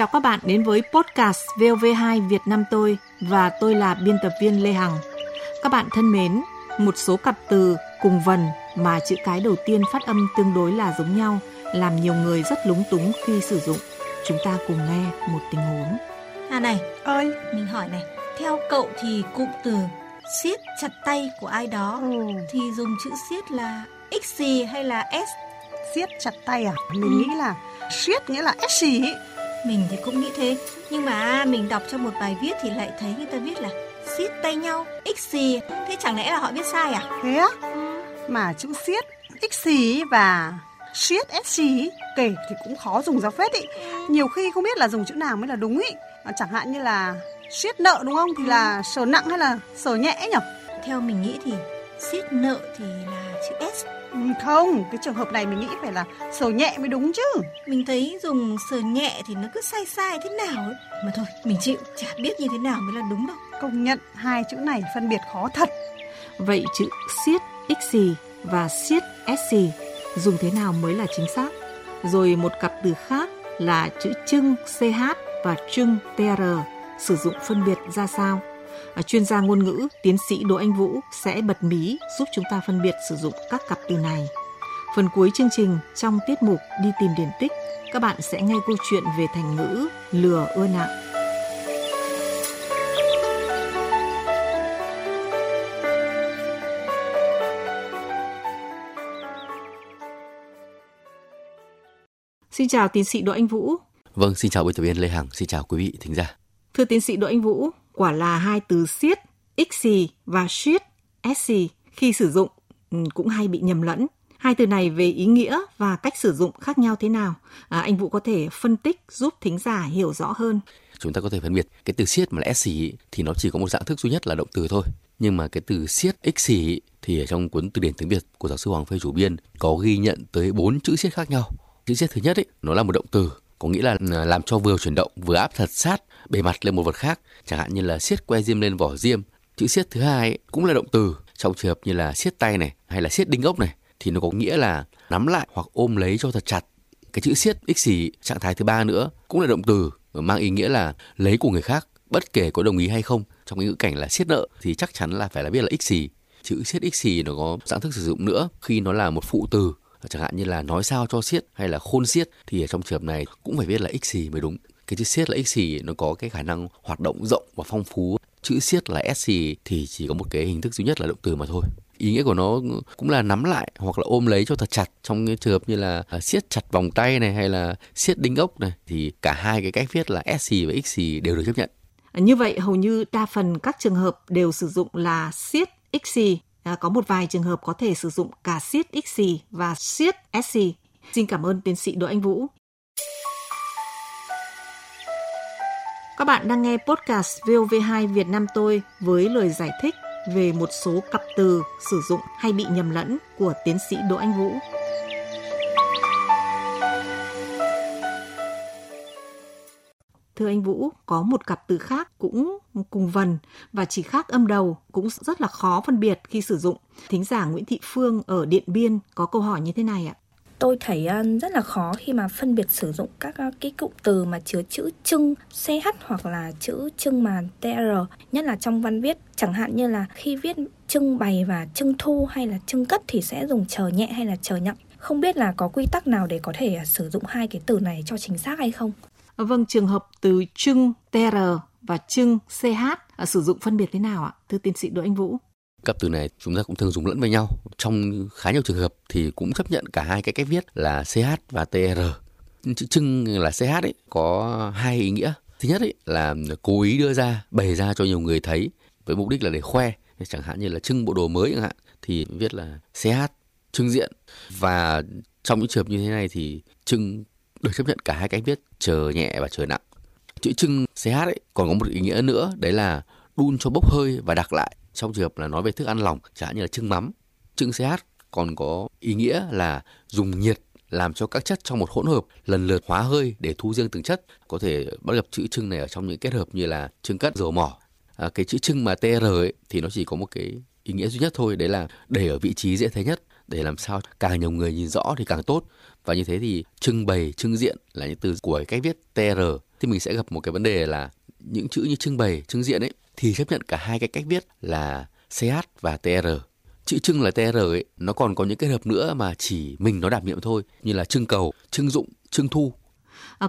Chào các bạn đến với podcast VOV2 Việt Nam tôi, và tôi là biên tập viên Lê Hằng. Các bạn thân mến, một số cặp từ cùng vần mà chữ cái đầu tiên phát âm tương đối là giống nhau làm nhiều người rất lúng túng khi sử dụng. Chúng ta cùng nghe một tình huống. À này, ơi, mình hỏi này, theo cậu thì cụm từ siết chặt tay của ai đó thì dùng chữ siết là x gì hay là s? Siết chặt tay à? Mình nghĩ là siết nghĩa là s gì. Mình thì cũng nghĩ thế, nhưng mà mình đọc trong một bài viết thì lại thấy người ta viết là siết tay nhau x gì. Thế chẳng lẽ là họ viết sai à? Thế á? Mà chữ siết x gì và siết s gì kể thì cũng khó dùng ra phết ý. Nhiều khi không biết là dùng chữ nào mới là đúng ý. Chẳng hạn như là siết nợ đúng không? Thì là sờ nặng hay là sờ nhẹ nhỉ? Theo mình nghĩ thì siết nợ thì là chữ s. Không, cái trường hợp này mình nghĩ phải là sờ nhẹ mới đúng chứ. Mình thấy dùng sờ nhẹ thì nó cứ sai sai thế nào ấy. Mà thôi, mình chịu, chả biết như thế nào mới là đúng đâu. Công nhận hai chữ này phân biệt khó thật. Vậy chữ siết x gì và siết s gì dùng thế nào mới là chính xác? Rồi một cặp từ khác là chữ trưng ch và trưng tr sử dụng phân biệt ra sao? Chuyên gia ngôn ngữ, tiến sĩ Đỗ Anh Vũ sẽ bật mí giúp chúng ta phân biệt sử dụng các cặp từ này. Phần cuối chương trình, trong tiết mục Đi tìm điển tích, các bạn sẽ nghe câu chuyện về thành ngữ lừa ưa nặng. Xin chào tiến sĩ Đỗ Anh Vũ. Vâng, xin chào biên tập viên Lê Hằng, xin chào quý vị thính giả. Thưa tiến sĩ Đỗ Anh Vũ, quả là hai từ siết x gì và siết s gì khi sử dụng cũng hay bị nhầm lẫn. Hai từ này về ý nghĩa và cách sử dụng khác nhau thế nào? Anh Vũ có thể phân tích giúp thính giả hiểu rõ hơn. Chúng ta có thể phân biệt cái từ siết mà là s gì thì nó chỉ có một dạng thức duy nhất là động từ thôi. Nhưng mà cái từ siết x gì thì ở trong cuốn từ điển tiếng Việt của giáo sư Hoàng Phê chủ biên có ghi nhận tới 4 chữ siết khác nhau. Chữ siết thứ nhất ấy, nó là một động từ, có nghĩa là làm cho vừa chuyển động vừa áp thật sát bề mặt lên một vật khác, chẳng hạn như là siết que diêm lên vỏ diêm. Chữ siết thứ hai ấy, cũng là động từ, trong trường hợp như là siết tay này hay là siết đinh ốc này thì nó có nghĩa là nắm lại hoặc ôm lấy cho thật chặt. Cái chữ siết x gì trạng thái thứ ba nữa cũng là động từ, mang ý nghĩa là lấy của người khác bất kể có đồng ý hay không. Trong cái ngữ cảnh là siết nợ thì chắc chắn là phải là biết là x gì. Chữ siết x gì nó có dạng thức sử dụng nữa khi nó là một phụ từ, chẳng hạn như là nói sao cho siết hay là khôn siết thì ở trong trường hợp này cũng phải biết là x gì mới đúng. Cái chữ siết là x gì nó có cái khả năng hoạt động rộng và phong phú. Chữ siết là s gì thì chỉ có một cái hình thức duy nhất là động từ mà thôi. Ý nghĩa của nó cũng là nắm lại hoặc là ôm lấy cho thật chặt. Trong cái trường hợp như là siết chặt vòng tay này hay là siết đinh ốc này thì cả hai cái cách viết là s gì và x gì đều được chấp nhận. Như vậy hầu như đa phần các trường hợp đều sử dụng là siết x gì. Có một vài trường hợp có thể sử dụng cả siết x gì và siết s gì. Xin cảm ơn tiến sĩ Đỗ Anh Vũ. Các bạn đang nghe podcast VOV2 Việt Nam tôi với lời giải thích về một số cặp từ sử dụng hay bị nhầm lẫn của tiến sĩ Đỗ Anh Vũ. Thưa anh Vũ, có một cặp từ khác cũng cùng vần và chỉ khác âm đầu cũng rất là khó phân biệt khi sử dụng. Thính giả Nguyễn Thị Phương ở Điện Biên có câu hỏi như thế này ạ. Tôi thấy rất là khó khi mà phân biệt sử dụng các cái cụm từ mà chứa chữ trưng CH hoặc là chữ trưng mà TR, nhất là trong văn viết, chẳng hạn như là khi viết trưng bày và trưng thu hay là trưng cất thì sẽ dùng chờ nhẹ hay là chờ nhặng. Không biết là có quy tắc nào để có thể sử dụng hai cái từ này cho chính xác hay không? Vâng, trường hợp từ trưng TR và trưng CH sử dụng phân biệt thế nào ạ? Thưa tiến sĩ Đỗ Anh Vũ. Cặp từ này chúng ta cũng thường dùng lẫn với nhau. Trong khá nhiều trường hợp thì cũng chấp nhận cả hai cái cách viết là CH và TR. Chữ trưng là CH ấy, có hai ý nghĩa. Thứ nhất ấy, là cố ý đưa ra, bày ra cho nhiều người thấy với mục đích là để khoe. Chẳng hạn như là trưng bộ đồ mới chẳng hạn thì viết là CH, trưng diện. Và trong những trường hợp như thế này thì trưng được chấp nhận cả hai cách viết chờ nhẹ và chờ nặng. Chữ trưng CH ấy còn có một ý nghĩa nữa, đấy là đun cho bốc hơi và đặc lại. Trong trường hợp là nói về thức ăn lỏng, chẳng hạn như là trưng mắm. Trưng CH còn có ý nghĩa là dùng nhiệt làm cho các chất trong một hỗn hợp lần lượt hóa hơi để thu riêng từng chất. Có thể bắt gặp chữ trưng này ở trong những kết hợp như là trưng cất, dầu mỏ. Cái chữ trưng mà TR ấy thì nó chỉ có một cái ý nghĩa duy nhất thôi, đấy là để ở vị trí dễ thấy nhất, để làm sao càng nhiều người nhìn rõ thì càng tốt. Và như thế thì trưng bày, trưng diện là những từ của cách viết TR thì mình sẽ gặp một cái vấn đề là những chữ như trưng bày, trưng diện ấy thì chấp nhận cả hai cái cách viết là CH và TR. Chữ trưng là TR ấy, nó còn có những kết hợp nữa mà chỉ mình nó đảm nhiệm thôi, như là trưng cầu, trưng dụng, trưng thu.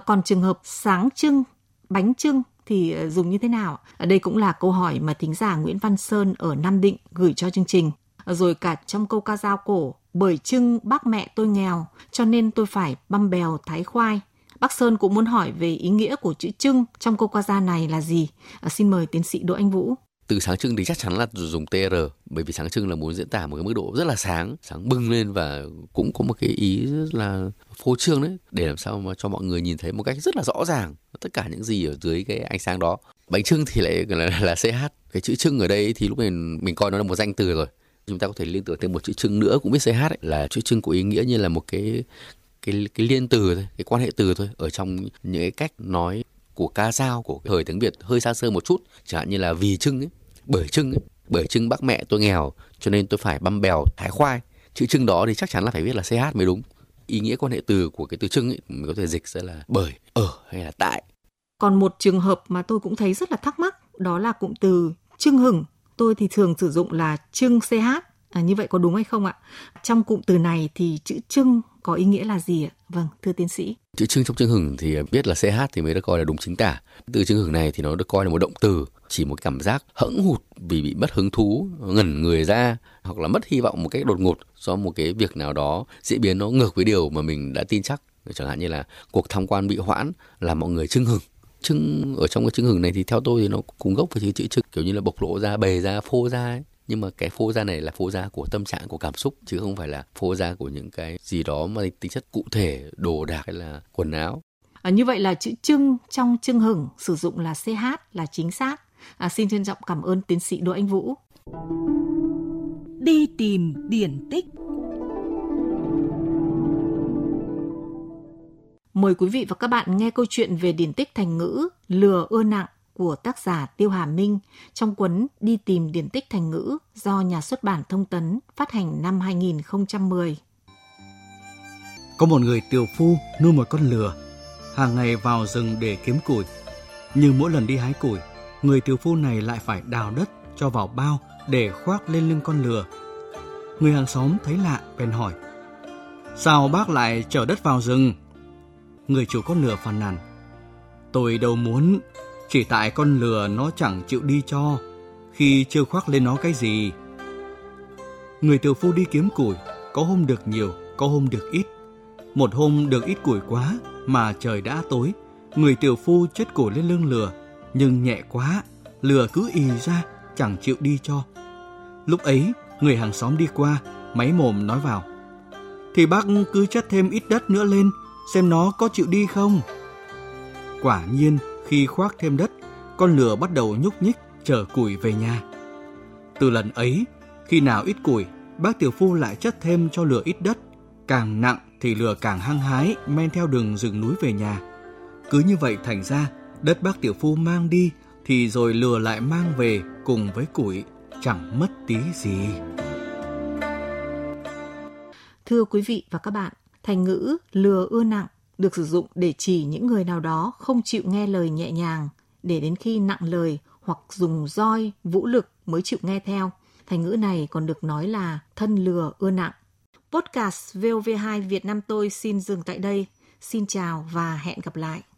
Còn trường hợp sáng trưng, bánh trưng thì dùng như thế nào? Đây cũng là câu hỏi mà thính giả Nguyễn Văn Sơn ở Nam Định gửi cho chương trình. Rồi cả trong câu ca dao cổ, bởi trưng bác mẹ tôi nghèo, cho nên tôi phải băm bèo thái khoai. Bác Sơn cũng muốn hỏi về ý nghĩa của chữ trưng trong câu ca dao này là gì? Xin mời tiến sĩ Đỗ Anh Vũ. Từ sáng trưng thì chắc chắn là dùng TR, bởi vì sáng trưng là muốn diễn tả một cái mức độ rất là sáng bừng lên, và cũng có một cái ý rất là phô trương đấy, để làm sao mà cho mọi người nhìn thấy một cách rất là rõ ràng tất cả những gì ở dưới cái ánh sáng đó. Bánh trưng thì lại là CH. Cái chữ trưng ở đây thì lúc mình coi nó là một danh từ rồi. Chúng ta có thể liên tưởng thêm một chữ trưng nữa cũng biết CH ấy, là chữ trưng có ý nghĩa như là một cái liên từ thôi, cái quan hệ từ thôi, ở trong những cái cách nói của ca dao của thời tiếng Việt hơi xa xưa một chút, chẳng hạn như là vì trưng ấy, bởi trưng bác mẹ tôi nghèo cho nên tôi phải băm bèo thái khoai. Chữ trưng đó thì chắc chắn là phải viết là CH mới đúng. Ý nghĩa quan hệ từ của cái từ trưng ấy mình có thể dịch sẽ là bởi, ở hay là tại. Còn một trường hợp mà tôi cũng thấy rất là thắc mắc đó là cụm từ trưng hửng. Tôi thì thường sử dụng là trưng CH, như vậy có đúng hay không ạ? Trong cụm từ này thì chữ trưng có ý nghĩa là gì ạ? Vâng, thưa tiến sĩ. Chữ trưng trong trưng hửng thì viết là CH thì mới được coi là đúng chính tả. Từ trưng hửng này thì nó được coi là một động từ, chỉ một cảm giác hững hụt vì bị mất hứng thú, ngẩn người ra, hoặc là mất hy vọng một cách đột ngột do một cái việc nào đó diễn biến nó ngược với điều mà mình đã tin chắc. Chẳng hạn như là cuộc tham quan bị hoãn là mọi người trưng hửng. Trưng ở trong cái trưng hửng này thì theo tôi thì nó cùng gốc với chữ trưng, kiểu như là bộc lộ ra, bày ra, phô ra ấy. Nhưng mà cái phô ra này là phô ra của tâm trạng, của cảm xúc, chứ không phải là phô ra của những cái gì đó mà tính chất cụ thể, đồ đạc hay là quần áo. Như vậy là chữ trưng trong trưng hửng sử dụng là CH là chính xác. Xin trân trọng cảm ơn tiến sĩ Đỗ Anh Vũ. Đi tìm điển tích. Mời quý vị và các bạn nghe câu chuyện về điển tích thành ngữ lừa ưa nặng của tác giả Tiêu Hà Minh trong cuốn Đi tìm điển tích thành ngữ do nhà xuất bản Thông tấn phát hành năm 2010. Có một người tiều phu nuôi một con lừa, hàng ngày vào rừng để kiếm củi. Nhưng mỗi lần đi hái củi, người tiều phu này lại phải đào đất cho vào bao để khoác lên lưng con lừa. Người hàng xóm thấy lạ bèn hỏi: "Sao bác lại chở đất vào rừng?" Người chủ con lừa phàn nàn: "Tôi đâu muốn, chỉ tại con lừa nó chẳng chịu đi cho, khi chưa khoác lên nó cái gì." Người tiều phu đi kiếm củi, có hôm được nhiều, có hôm được ít. Một hôm được ít củi quá mà trời đã tối, người tiều phu chất củi lên lưng lừa, nhưng nhẹ quá, lừa cứ ì ra, chẳng chịu đi cho. Lúc ấy, người hàng xóm đi qua, máy mồm nói vào: "Thì bác cứ chất thêm ít đất nữa lên, xem nó có chịu đi không." Quả nhiên, khi khoác thêm đất, con lừa bắt đầu nhúc nhích chở củi về nhà. Từ lần ấy, khi nào ít củi, bác tiểu phu lại chất thêm cho lừa ít đất. Càng nặng thì lừa càng hăng hái men theo đường rừng núi về nhà. Cứ như vậy thành ra, đất bác tiểu phu mang đi thì rồi lừa lại mang về cùng với củi, chẳng mất tí gì. Thưa quý vị và các bạn, thành ngữ lừa ưa nặng được sử dụng để chỉ những người nào đó không chịu nghe lời nhẹ nhàng, để đến khi nặng lời hoặc dùng roi, vũ lực mới chịu nghe theo. Thành ngữ này còn được nói là thân lừa ưa nặng. Podcast VOV2 Việt Nam tôi xin dừng tại đây. Xin chào và hẹn gặp lại.